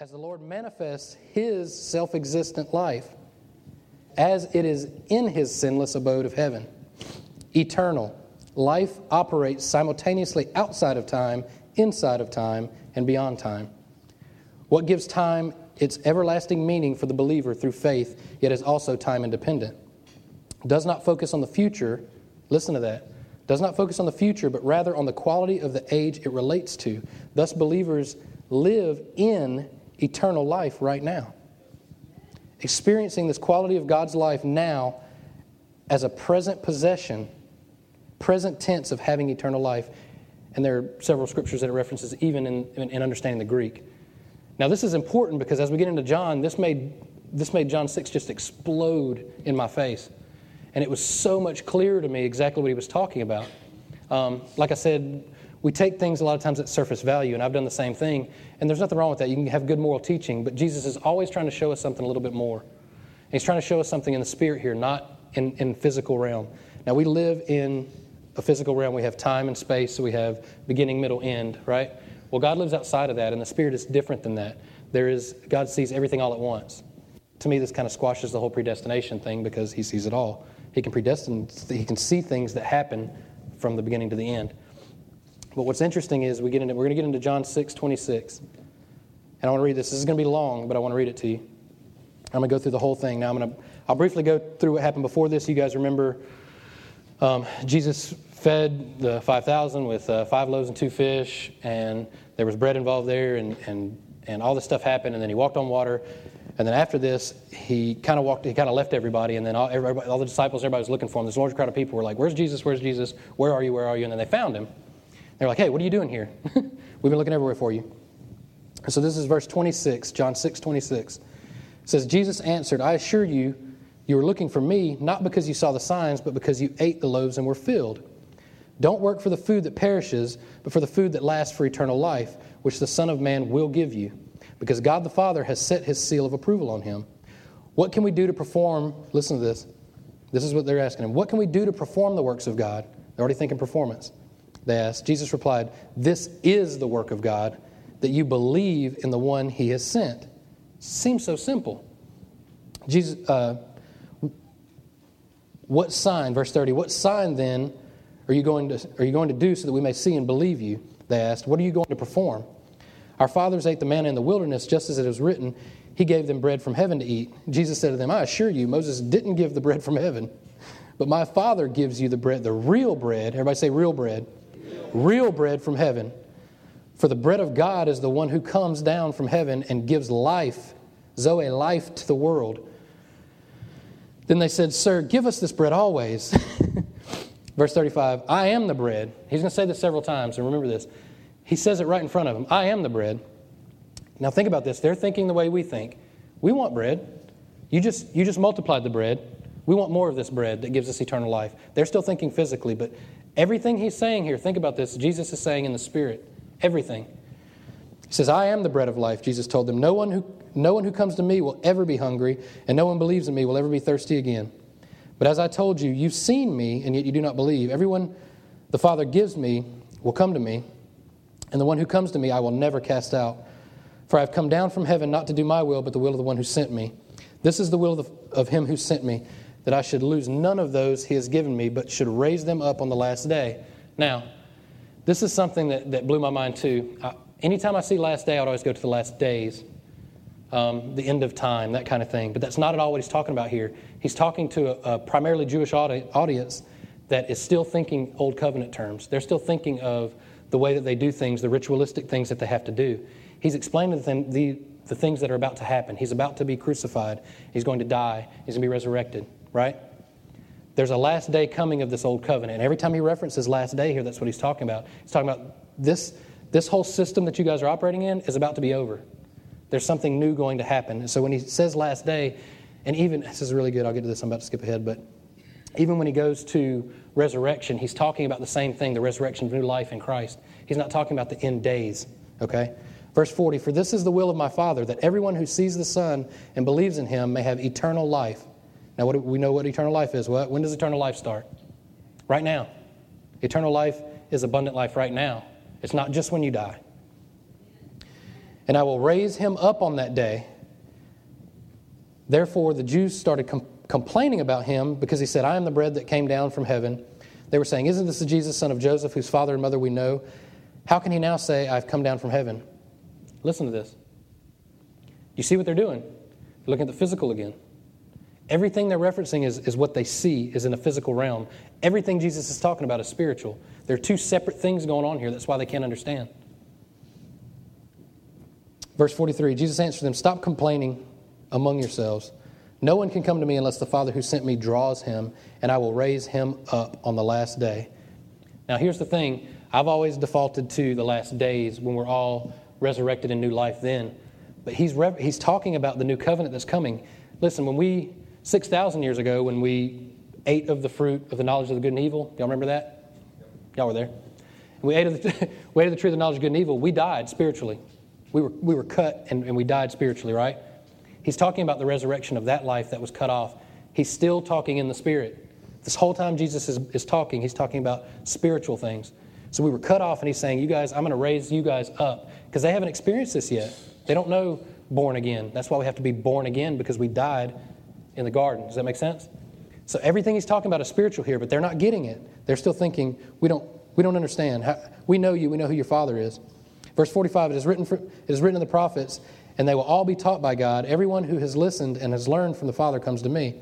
as the Lord manifests his self-existent life as it is in his sinless abode of heaven. Eternal. Life operates simultaneously outside of time, inside of time, and beyond time. What gives time its everlasting meaning for the believer through faith, yet is also time independent. Does not focus on the future, listen to that, does not focus on the future, but rather on the quality of the age it relates to. Thus believers live in eternal life right now. Experiencing this quality of God's life now as a present possession, present tense of having eternal life. And there are several scriptures that it references, even in understanding the Greek. Now, this is important because as we get into John, this made John 6 just explode in my face. And it was so much clearer to me exactly what he was talking about. Like I said, we take things a lot of times at surface value, and I've done the same thing. And there's nothing wrong with that. You can have good moral teaching, but Jesus is always trying to show us something a little bit more. And he's trying to show us something in the spirit here, not in physical realm. Now, we live in a physical realm. We have time and space, so we have beginning, middle, end, right? Well, God lives outside of that, and the spirit is different than that. God sees everything all at once. To me, this kind of squashes the whole predestination thing because he sees it all. He can predestine, he can see things that happen from the beginning to the end. But what's interesting is we're going to get into John 6:26. And I want to read this. This is going to be long, but I want to read it to you. I'm going to go through the whole thing. Now I'll briefly go through what happened before this. You guys remember Jesus fed the 5,000 with 5 loaves and 2 fish, and there was bread involved there, and all this stuff happened, and then he walked on water. And then after this, he kind of left everybody, and then all the disciples, everybody was looking for him. This large crowd of people were like, "Where's Jesus? Where's Jesus? Where are you? Where are you?" And then they found him. They were like, "Hey, what are you doing here? We've been looking everywhere for you." And so this is verse 26, John 6:26. It says, "Jesus answered, I assure you, you were looking for me, not because you saw the signs, but because you ate the loaves and were filled. Don't work for the food that perishes, but for the food that lasts for eternal life, which the Son of Man will give you. Because God the Father has set his seal of approval on him." What can we do to perform? Listen to this. This is what they're asking him. What can we do to perform the works of God? They're already thinking performance. They asked. Jesus replied, "This is the work of God, that you believe in the one he has sent." Seems so simple. What sign, verse 30, what sign then are you going to do so that we may see and believe you? They asked. What are you going to perform? Our fathers ate the manna in the wilderness, just as it is written, he gave them bread from heaven to eat. Jesus said to them, I assure you, Moses didn't give the bread from heaven, but my Father gives you the bread, the real bread. Everybody say real bread. Real bread from heaven. For the bread of God is the one who comes down from heaven and gives life, Zoe, life to the world. Then they said, Sir, give us this bread always. Verse 35, I am the bread. He's going to say this several times, and remember this. He says it right in front of them. I am the bread. Now think about this. They're thinking the way we think. We want bread. You just multiplied the bread. We want more of this bread that gives us eternal life. They're still thinking physically, but everything he's saying here, think about this, Jesus is saying in the Spirit. Everything. He says, I am the bread of life, Jesus told them. No one who comes to me will ever be hungry, and no one believes in me will ever be thirsty again. But as I told you, you've seen me, and yet you do not believe. Everyone the Father gives me will come to me, and the one who comes to me I will never cast out. For I have come down from heaven not to do my will, but the will of the one who sent me. This is the will of him who sent me, that I should lose none of those he has given me, but should raise them up on the last day. Now, this is something that blew my mind too. Anytime I see last day, I'd always go to the last days, the end of time, that kind of thing. But that's not at all what he's talking about here. He's talking to a primarily Jewish audience that is still thinking Old Covenant terms. They're still thinking of the way that they do things, the ritualistic things that they have to do. He's explaining to them the things that are about to happen. He's about to be crucified. He's going to die. He's going to be resurrected, right? There's a last day coming of this old covenant. And every time he references last day here, that's what he's talking about. He's talking about this whole system that you guys are operating in is about to be over. There's something new going to happen. And so when he says last day, and even, this is really good, I'll get to this, I'm about to skip ahead, but even when he goes to resurrection, he's talking about the same thing, the resurrection of new life in Christ. He's not talking about the end days, okay? Verse 40, for this is the will of my Father, that everyone who sees the Son and believes in him may have eternal life. Now, we know what eternal life is. What? When does eternal life start? Right now. Eternal life is abundant life right now. It's not just when you die. and I will raise him up on that day. Therefore, the Jews started complaining about him because he said, I am the bread that came down from heaven. They were saying, isn't this the Jesus, son of Joseph, whose father and mother we know? How can he now say, I've come down from heaven? Listen to this. You see what they're doing? They're looking at the physical again. Everything they're referencing is what they see is in a physical realm. Everything Jesus is talking about is spiritual. There are two separate things going on here. That's why they can't understand. Verse 43, Jesus answered them, stop complaining among yourselves. No one can come to me unless the Father who sent me draws him, and I will raise him up on the last day. Now here's the thing. I've always defaulted to the last days when we're all resurrected in new life then. But he's talking about the new covenant that's coming. Listen, when we 6,000 years ago when we ate of the fruit of the knowledge of the good and evil, y'all remember that? Y'all were there. We ate of the tree of the knowledge of good and evil. We died spiritually. We were cut and we died spiritually, right? He's talking about the resurrection of that life that was cut off. He's still talking in the Spirit. This whole time Jesus is talking, he's talking about spiritual things. So we were cut off, and he's saying, you guys, I'm going to raise you guys up. Because they haven't experienced this yet. They don't know born again. That's why we have to be born again, because we died in the garden. Does that make sense? So everything he's talking about is spiritual here, but they're not getting it. They're still thinking, we don't understand. We know you. We know who your Father is. Verse 45, it is written in the prophets, and they will all be taught by God. Everyone who has listened and has learned from the Father comes to me.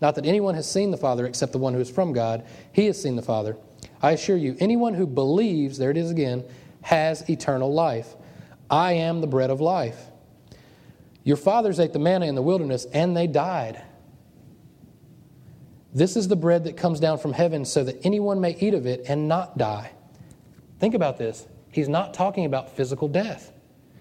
Not that anyone has seen the Father except the one who is from God. He has seen the Father. I assure you, anyone who believes, there it is again, has eternal life. I am the bread of life. Your fathers ate the manna in the wilderness, and they died. This is the bread that comes down from heaven so that anyone may eat of it and not die. Think about this. He's not talking about physical death.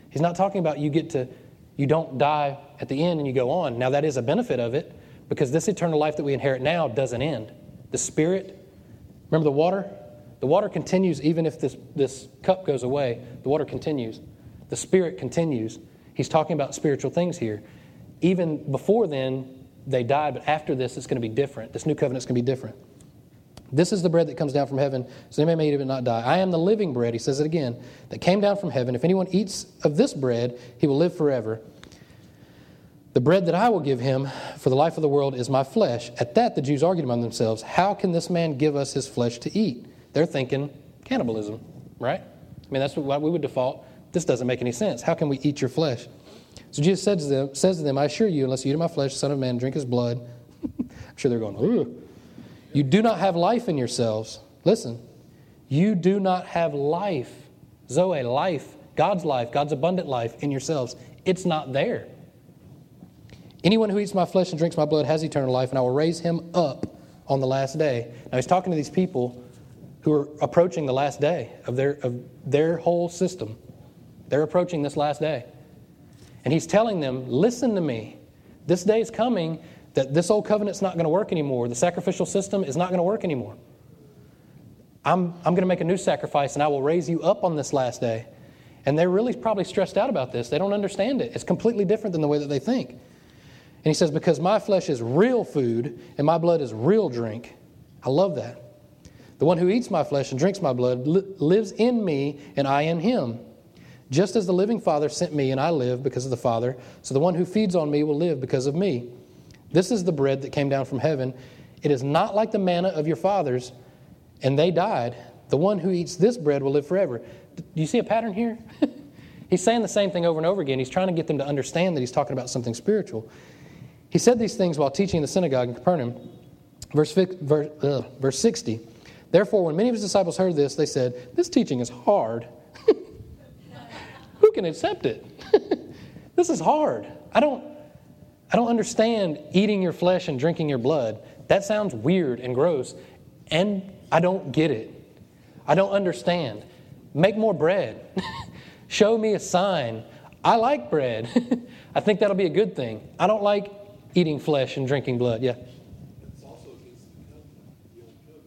He's not talking about you don't die at the end and you go on. Now that is a benefit of it, because this eternal life that we inherit now doesn't end. The Spirit, remember the water? The water continues even if this cup goes away. The water continues. The Spirit continues. He's talking about spiritual things here. Even before then, they died, but after this, it's going to be different. This new covenant's going to be different. This is the bread that comes down from heaven, so they may eat it and not die. I am the living bread, he says it again, that came down from heaven. If anyone eats of this bread, he will live forever. The bread that I will give him for the life of the world is my flesh. At that, the Jews argued among themselves, how can this man give us his flesh to eat? They're thinking cannibalism, right? I mean, that's what we would default. This doesn't make any sense. How can we eat your flesh? So Jesus says to them, I assure you, unless you eat of my flesh, the Son of Man, drink his blood. I'm sure they're going, ooh. You do not have life in yourselves. Listen, you do not have life, Zoe, life, God's abundant life in yourselves. It's not there. Anyone who eats my flesh and drinks my blood has eternal life, and I will raise him up on the last day. Now he's talking to these people who are approaching the last day of their whole system. They're approaching this last day. And he's telling them, listen to me. This day is coming that this old covenant's not going to work anymore. The sacrificial system is not going to work anymore. I'm going to make a new sacrifice, and I will raise you up on this last day. And they're really probably stressed out about this. They don't understand it. It's completely different than the way that they think. And he says, because my flesh is real food, and my blood is real drink. I love that. The one who eats my flesh and drinks my blood lives in me, and I in him. Just as the living Father sent me, and I live because of the Father, so the one who feeds on me will live because of me. This is the bread that came down from heaven. It is not like the manna of your fathers, and they died. The one who eats this bread will live forever. Do you see a pattern here? He's saying the same thing over and over again. He's trying to get them to understand that he's talking about something spiritual. He said these things while teaching in the synagogue in Capernaum. Verse 60. Therefore, when many of his disciples heard this, they said, this teaching is hard. Who can accept it? This is hard. I don't understand eating your flesh and drinking your blood. That sounds weird and gross, and I don't get it. I don't understand. Make more bread. Show me a sign. I like bread. I think that'll be a good thing. I don't like eating flesh and drinking blood. Yeah. It's also against the old covenant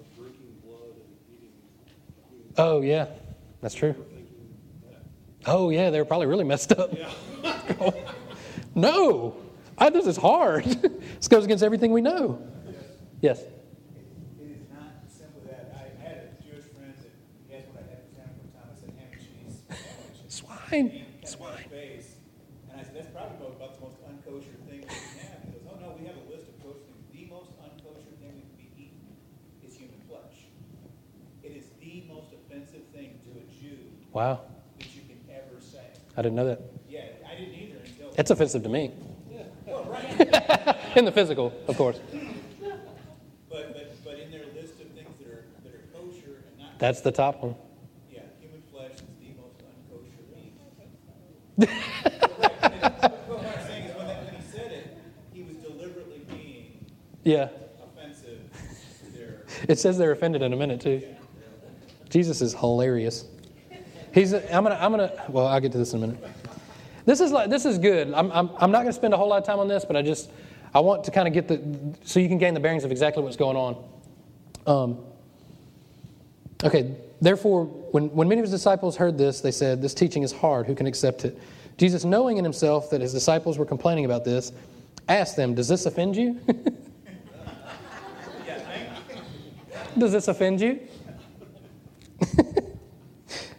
of drinking blood and eating. Oh, yeah. That's true. Oh, yeah. They were probably really messed up. Yeah. No, this is hard. This goes against everything we know. Yes? It is not simple that. I had a Jewish friend that he asked what I had for dinner one time. I said ham and cheese. Swine. Bravo about the most unkosher thing we can have. He goes, oh no, we have a list of kosher things. The most unkosher thing that can be eaten is human flesh. It is the most offensive thing to a Jew that you can ever say. I didn't know that. Yeah, I didn't either until... It's offensive to me. Yeah. Well, right. In the physical, of course. But in their list of things that are kosher and not... That's the top one. Yeah, human flesh is the most unkosher thing. What I'm saying is when he said it, he was deliberately being offensive to their... It says they're offended in a minute, too. Yeah. Jesus is hilarious. I'll get to this in a minute. This is good. I'm not going to spend a whole lot of time on this, but I want to kind of get so you can gain the bearings of exactly what's going on. Okay. Therefore, when many of his disciples heard this, they said, "This teaching is hard. Who can accept it?" Jesus, knowing in himself that his disciples were complaining about this, asked them, "Does this offend you?" Does this offend you?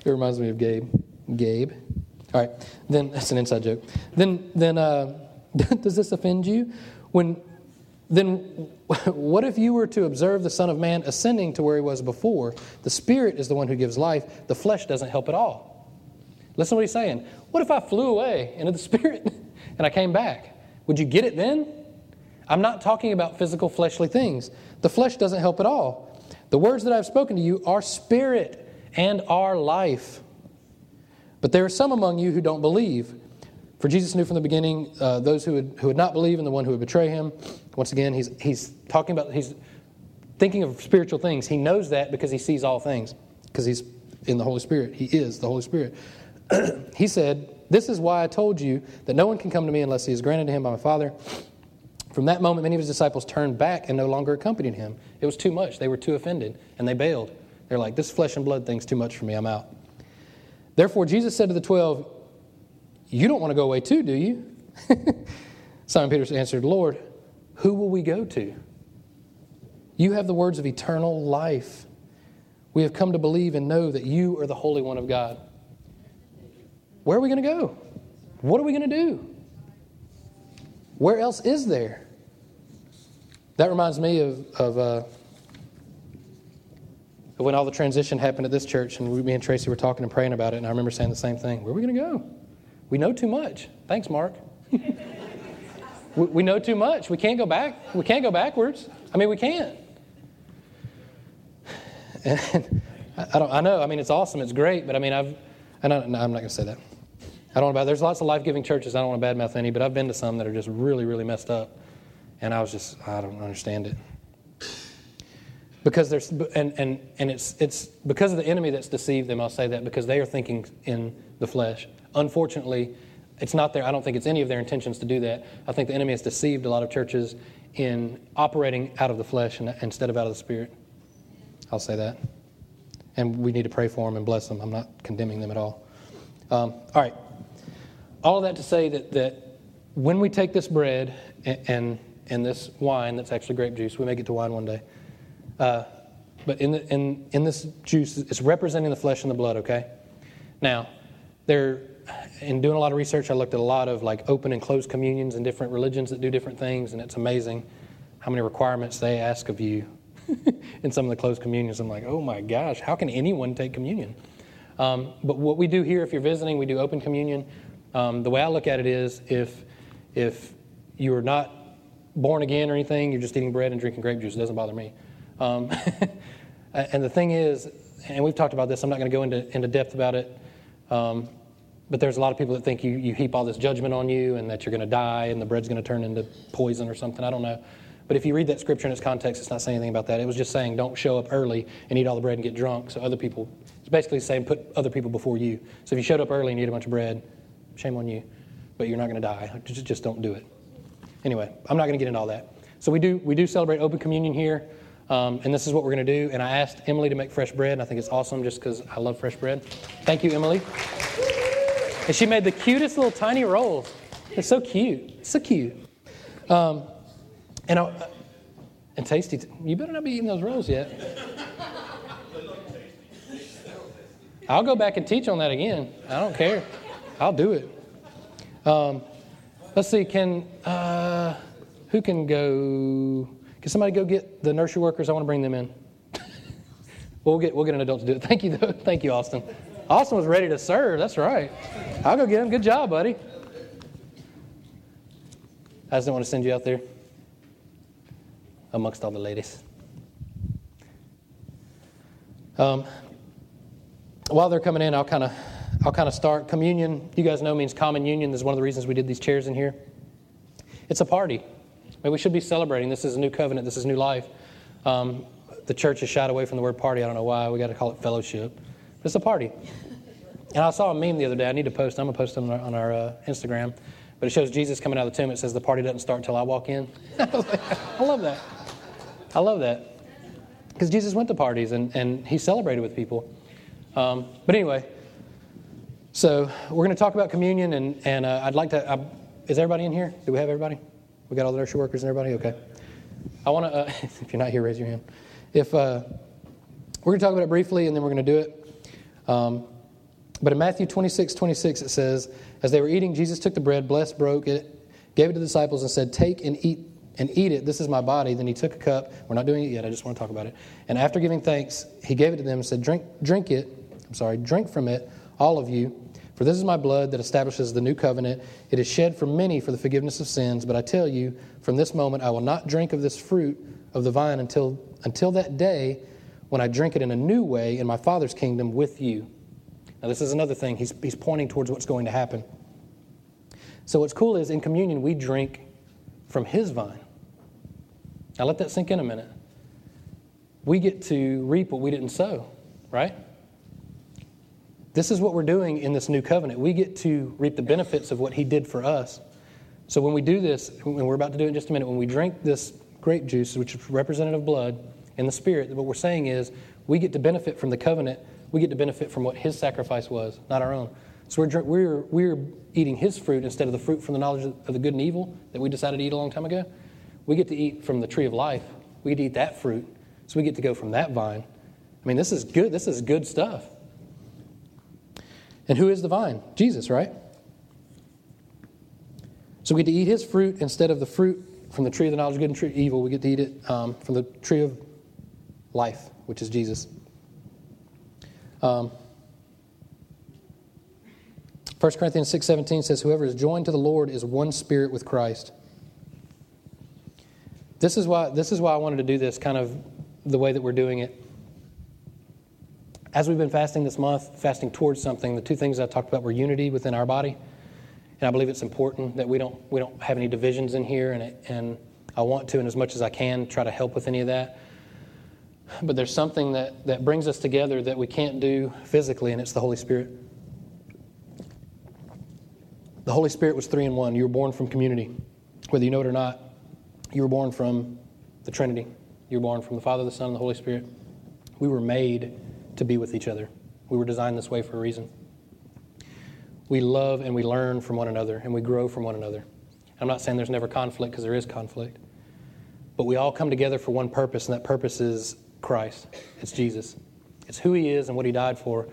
It reminds me of Gabe. All right. Then that's an inside joke. Then does this offend you? What if you were to observe the Son of Man ascending to where he was before? The Spirit is the one who gives life. The flesh doesn't help at all. Listen to what he's saying. What if I flew away into the Spirit and I came back? Would you get it then? I'm not talking about physical fleshly things. The flesh doesn't help at all. The words that I've spoken to you are Spirit and our life. But there are some among you who don't believe. For Jesus knew from the beginning those who would not believe and the one who would betray him. Once again, he's thinking of spiritual things. He knows that because he sees all things, because he's in the Holy Spirit. He is the Holy Spirit. He said, "This is why I told you that no one can come to me unless he is granted to him by my Father." From that moment, many of his disciples turned back and no longer accompanied him. It was too much. They were too offended, and they bailed. They're like, this flesh and blood thing's too much for me. I'm out. Therefore, Jesus said to the 12, "You don't want to go away too, do you?" Simon Peter answered, "Lord, who will we go to? You have the words of eternal life. We have come to believe and know that you are the Holy One of God." Where are we going to go? What are we going to do? Where else is there? That reminds me of when all the transition happened at this church, and me and Tracy were talking and praying about it, and I remember saying the same thing. Where are we going to go? We know too much. Thanks, Mark. We know too much. We can't go back. We can't go backwards. I mean, we can't. And I know. I mean, it's awesome. It's great. But I mean, I'm not going to say that. There's lots of life-giving churches. I don't want to badmouth any, but I've been to some that are just really, really messed up. And I don't understand it. Because there's and it's because of the enemy that's deceived them. I'll say that because they are thinking in the flesh. Unfortunately, it's not there. I don't think it's any of their intentions to do that. I think the enemy has deceived a lot of churches in operating out of the flesh instead of out of the Spirit. I'll say that. And we need to pray for them and bless them. I'm not condemning them at all. All right. All of that to say that when we take this bread and this wine, that's actually grape juice, we may get to wine one day. But in this juice, it's representing the flesh and the blood, okay? Now, in doing a lot of research, I looked at a lot of like open and closed communions and different religions that do different things, and it's amazing how many requirements they ask of you in some of the closed communions. I'm like, oh my gosh, how can anyone take communion? But what we do here, if you're visiting, we do open communion. The way I look at it is if you're not born again or anything, you're just eating bread and drinking grape juice. It doesn't bother me. And the thing is, and we've talked about this, I'm not going to go into depth about it, but there's a lot of people that think you heap all this judgment on you and that you're going to die and the bread's going to turn into poison or something. I don't know. But if you read that scripture in its context, it's not saying anything about that. It was just saying don't show up early and eat all the bread and get drunk. So other people, it's basically saying put other people before you. So if you showed up early and you ate a bunch of bread, shame on you, but you're not going to die. Just don't do it. Anyway, I'm not going to get into all that. So we do celebrate open communion here. And this is what we're going to do. And I asked Emily to make fresh bread, and I think it's awesome just because I love fresh bread. Thank you, Emily. And she made the cutest little tiny rolls. It's so cute. It's so cute. And tasty. You better not be eating those rolls yet. I'll go back and teach on that again. I don't care. I'll do it. Let's see, who can go? Can somebody go get the nursery workers? I want to bring them in. We'll get an adult to do it. Thank you, though. Thank you, Austin. Austin was ready to serve. That's right. I'll go get him. Good job, buddy. I just don't want to send you out there amongst all the ladies. While they're coming in, I'll kind of start. Communion, you guys know, means common union. This is one of the reasons we did these chairs in here. It's a party. I mean, we should be celebrating. This is a new covenant. This is new life. The church has shied away from the word party. I don't know why. We got to call it fellowship. But it's a party. And I saw a meme the other day. I need to post. I'm going to post it on our Instagram. But it shows Jesus coming out of the tomb. It says the party doesn't start until I walk in. I love that. I love that. Because Jesus went to parties and he celebrated with people. But anyway, so we're going to talk about communion. And I'd like to... is everybody in here? Do we have everybody? We got all the nursery workers and everybody? Okay. I want to... if you're not here, raise your hand. If we're going to talk about it briefly and then we're going to do it. But in Matthew 26:26 it says, as they were eating, Jesus took the bread, blessed, broke it, gave it to the disciples and said, take and eat it. This is my body. Then he took a cup. We're not doing it yet. I just want to talk about it. And after giving thanks, he gave it to them and said, drink from it, all of you. For this is my blood that establishes the new covenant. It is shed for many for the forgiveness of sins. But I tell you, from this moment, I will not drink of this fruit of the vine until that day when I drink it in a new way in my Father's kingdom with you. Now, this is another thing. He's pointing towards what's going to happen. So what's cool is in communion, we drink from his vine. Now, let that sink in a minute. We get to reap what we didn't sow, right? This is what we're doing in this new covenant. We get to reap the benefits of what he did for us. So when we do this, and we're about to do it in just a minute, when we drink this grape juice, which is representative blood, and the Spirit, what we're saying is we get to benefit from the covenant. We get to benefit from what his sacrifice was, not our own. So we're eating his fruit instead of the fruit from the knowledge of the good and evil that we decided to eat a long time ago. We get to eat from the tree of life. We get to eat that fruit. So we get to go from that vine. I mean, this is good. This is good stuff. And who is the vine? Jesus, right? So we get to eat his fruit instead of the fruit from the tree of the knowledge of good and evil. We get to eat it from the tree of life, which is Jesus. 1 Corinthians 6:17 says, whoever is joined to the Lord is one spirit with Christ. This is why I wanted to do this kind of the way that we're doing it. As we've been fasting this month, fasting towards something, the two things I talked about were unity within our body. And I believe it's important that we don't have any divisions in here, and I want to, and as much as I can, try to help with any of that. But there's something that brings us together that we can't do physically, and it's the Holy Spirit. The Holy Spirit was 3 in 1. You were born from community. Whether you know it or not, you were born from the Trinity. You were born from the Father, the Son, and the Holy Spirit. We were made to be with each other. We were designed this way for a reason. We love and we learn from one another, and we grow from one another. I'm not saying there's never conflict, because there is conflict. But we all come together for one purpose, and that purpose is Christ. It's Jesus. It's who he is and what he died for.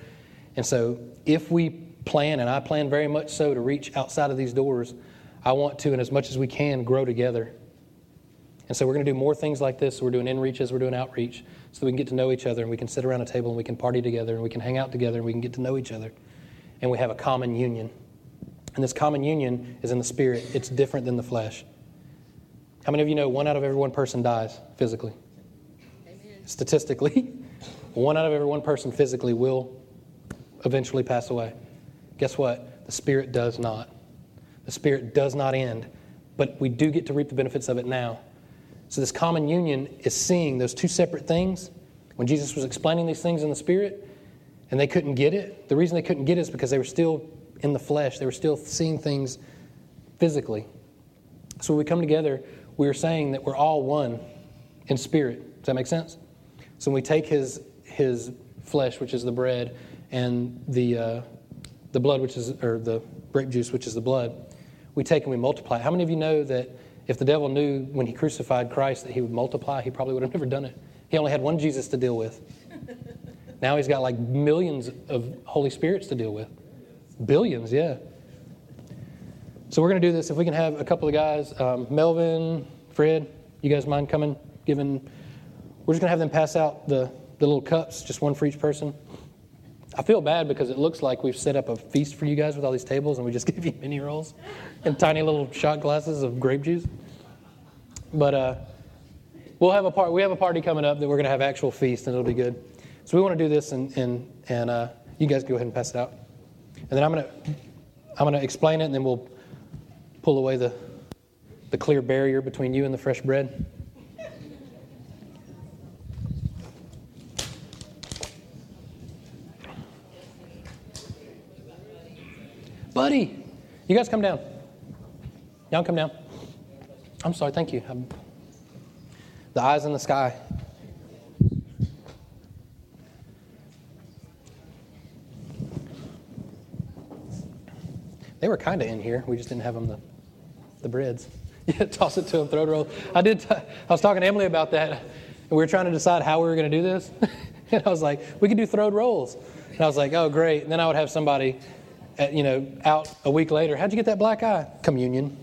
And so if we plan, and I plan very much so to reach outside of these doors, I want to, and as much as we can, grow together. And so we're going to do more things like this. We're doing inreaches, we're doing outreach, so that we can get to know each other, and we can sit around a table, and we can party together, and we can hang out together, and we can get to know each other. And we have a common union. And this common union is in the Spirit. It's different than the flesh. How many of you know 1 out of every 1 person dies physically? Statistically, 1 out of every 1 person physically will eventually pass away. Guess what? The Spirit does not. The Spirit does not end, but we do get to reap the benefits of it now. So this common union is seeing those two separate things. When Jesus was explaining these things in the Spirit, and they couldn't get it, the reason they couldn't get it is because they were still in the flesh. They were still seeing things physically. So when we come together, we are saying that we're all one in spirit. Does that make sense? So when we take his flesh, which is the bread, and the blood, which is, or the grape juice, which is the blood, we take and we multiply. How many of you know that if the devil knew when he crucified Christ that he would multiply, he probably would have never done it. He only had one Jesus to deal with. Now he's got like millions of Holy Spirits to deal with. Billions, yeah. So we're going to do this. If we can have a couple of guys, Melvin, Fred, you guys mind coming? We're just going to have them pass out the little cups, just one for each person. I feel bad because it looks like we've set up a feast for you guys with all these tables, and we just give you mini rolls and tiny little shot glasses of grape juice. But we have a party coming up that we're going to have actual feast, and it'll be good. So we want to do this, and you guys go ahead and pass it out. And then I'm going to explain it, and then we'll pull away the clear barrier between you and the fresh bread. Buddy, you guys come down. Y'all come down. I'm sorry, thank you. The eyes in the sky. They were kind of in here. We just didn't have them the breads. Yeah, toss it to them, throw it roll. I was talking to Emily about that, and we were trying to decide how we were going to do this. And I was like, we could do throwed rolls. And I was like, oh, great. And then I would have somebody... out a week later, how'd you get that black eye? Communion.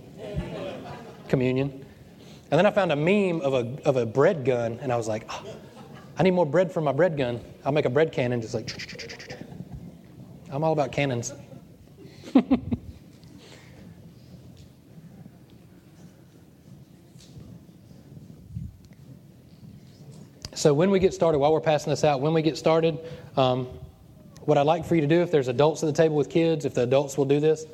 And then I found a meme of a bread gun, and I was like, oh, I need more bread for my bread gun. I'll make a bread cannon, just like. I'm all about cannons. So when we get started, while we're passing this out, what I'd like for you to do, if there's adults at the table with kids, if the adults will do this,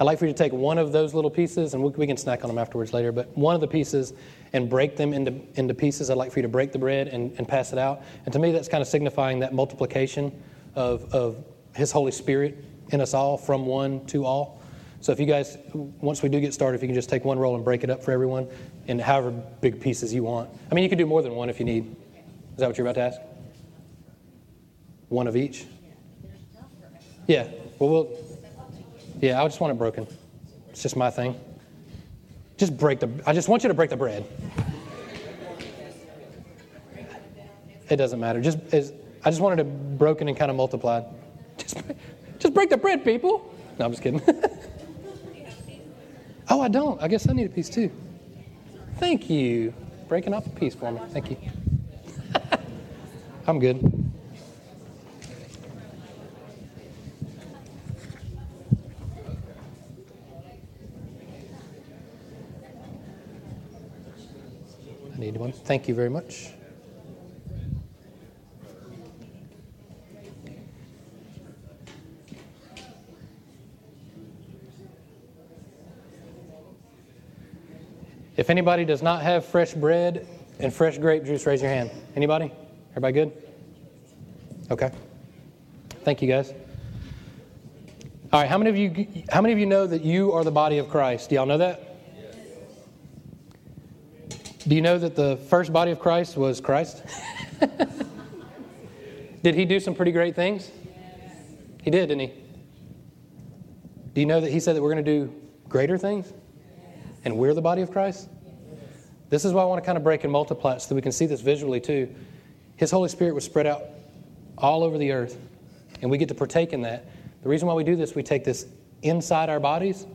I'd like for you to take one of those little pieces, and we can snack on them afterwards later, but one of the pieces and break them into pieces. I'd like for you to break the bread and pass it out. And to me, that's kind of signifying that multiplication of His Holy Spirit in us all, from one to all. So if you guys, once we do get started, if you can just take one roll and break it up for everyone in however big pieces you want. I mean, you can do more than one if you need. Is that what you're about to ask? One of each? Yeah. Well, I just want it broken. It's just my thing. I just want you to break the bread. It doesn't matter. I just wanted it broken and kind of multiplied. Just break the bread, people. No, I'm just kidding. Oh, I don't. I guess I need a piece too. Thank you. Breaking off a piece for me. Thank you. I'm good. I need one. Thank you very much. If anybody does not have fresh bread and fresh grape juice, raise your hand. Anybody? Everybody good? Okay. Thank you, guys. All right, how many of you know that you are the body of Christ? Do y'all know that? Do you know that the first body of Christ was Christ? Did he do some pretty great things? Yes. He did, didn't he? Do you know that he said that we're going to do greater things? Yes. And we're the body of Christ? Yes. This is why I want to kind of break and multiply it so that we can see this visually too. His Holy Spirit was spread out all over the earth, and we get to partake in that. The reason why we do this, we take this inside our bodies,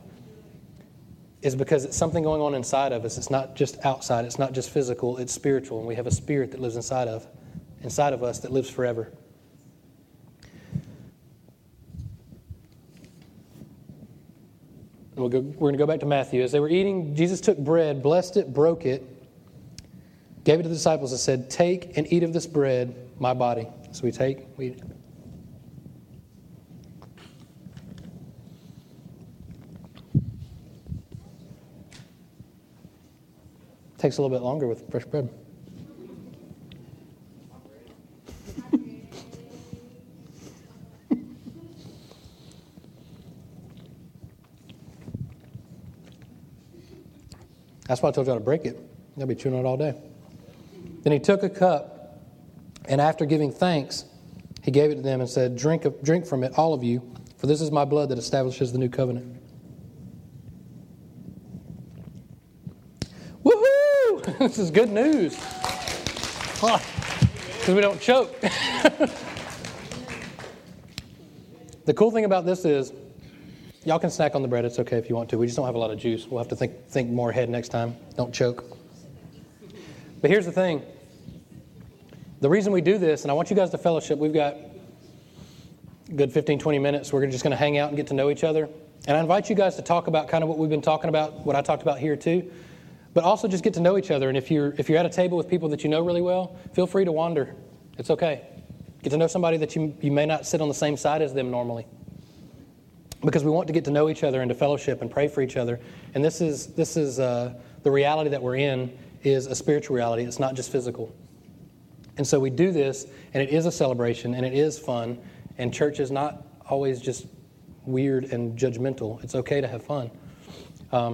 is because it's something going on inside of us. It's not just outside. It's not just physical. It's spiritual, and we have a spirit that lives inside of us that lives forever. We're going to go back to Matthew. As they were eating, Jesus took bread, blessed it, broke it, gave it to the disciples, and said, "Take and eat of this bread, my body." So we take, we eat. Takes a little bit longer with fresh bread. That's why I told you how to break it. They'll be chewing on it all day. Then he took a cup, and after giving thanks, he gave it to them and said, "Drink from it, all of you, for this is my blood that establishes the new covenant." This is good news. Because we don't choke. The cool thing about this is Y'all can snack on the bread. It's okay if you want to. We just don't have a lot of juice. We'll have to think more ahead next time. Don't choke. But here's the thing. The reason we do this, and I want you guys to fellowship. We've got a good 15, 20 minutes. We're just going to hang out and get to know each other. And I invite you guys to talk about kind of what we've been talking about, what I talked about here too. But also just get to know each other. And if you're at a table with people that you know really well, feel free to wander. It's okay. Get to know somebody that you may not sit on the same side as them normally. Because we want to get to know each other and to fellowship and pray for each other. And this is the reality that we're in is a spiritual reality. It's not just physical. And so we do this, and it is a celebration, and it is fun. And church is not always just weird and judgmental. It's okay to have fun. So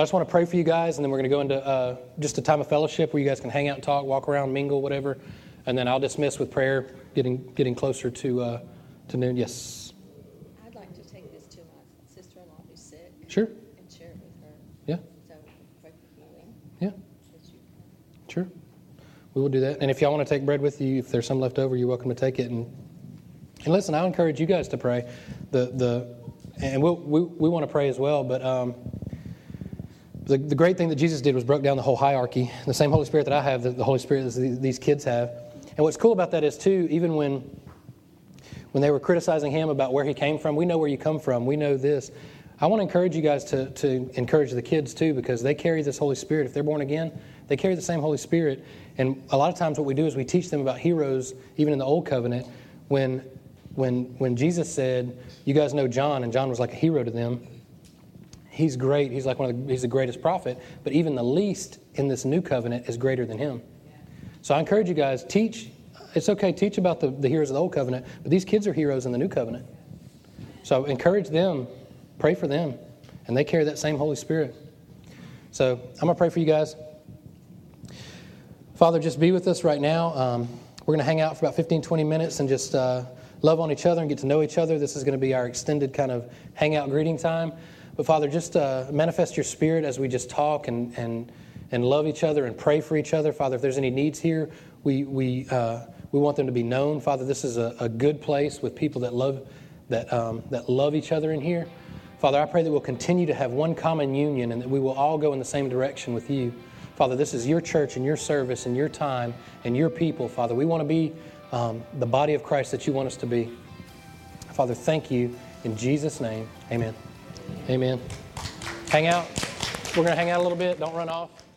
I just want to pray for you guys, and then we're going to go into just a time of fellowship where you guys can hang out and talk, walk around, mingle, whatever. And then I'll dismiss with prayer, getting closer to noon. Yes. Sure. And share it with her. Yeah. So pray for healing. Yeah. Sure. We will do that. And if y'all want to take bread with you, if there's some left over, you're welcome to take it. And listen, I encourage you guys to pray. And we want to pray as well. But the great thing that Jesus did was broke down the whole hierarchy. The same Holy Spirit that I have, the Holy Spirit that these kids have. And what's cool about that is too, even when they were criticizing him about where he came from, we know where you come from. We know this. I want to encourage you guys to encourage the kids too, because they carry this Holy Spirit. If they're born again, they carry the same Holy Spirit. And a lot of times what we do is we teach them about heroes, even in the Old Covenant, when Jesus said, you guys know John, and John was like a hero to them. He's great. He's like he's the greatest prophet. But even the least in this new covenant is greater than him. So I encourage you guys, teach. It's okay, teach about the heroes of the Old Covenant, but these kids are heroes in the new covenant. So encourage them. Pray for them, and they carry that same Holy Spirit. So I'm going to pray for you guys. Father, just be with us right now. We're going to hang out for about 15, 20 minutes and just love on each other and get to know each other. This is going to be our extended kind of hangout greeting time. But, Father, just manifest your Spirit as we just talk and love each other and pray for each other. Father, if there's any needs here, we want them to be known. Father, this is a good place with people that love each other in here. Father, I pray that we'll continue to have one common union and that we will all go in the same direction with you. Father, this is your church and your service and your time and your people, Father. We want to be the body of Christ that you want us to be. Father, thank you. In Jesus' name, amen. Amen. Hang out. We're going to hang out a little bit. Don't run off.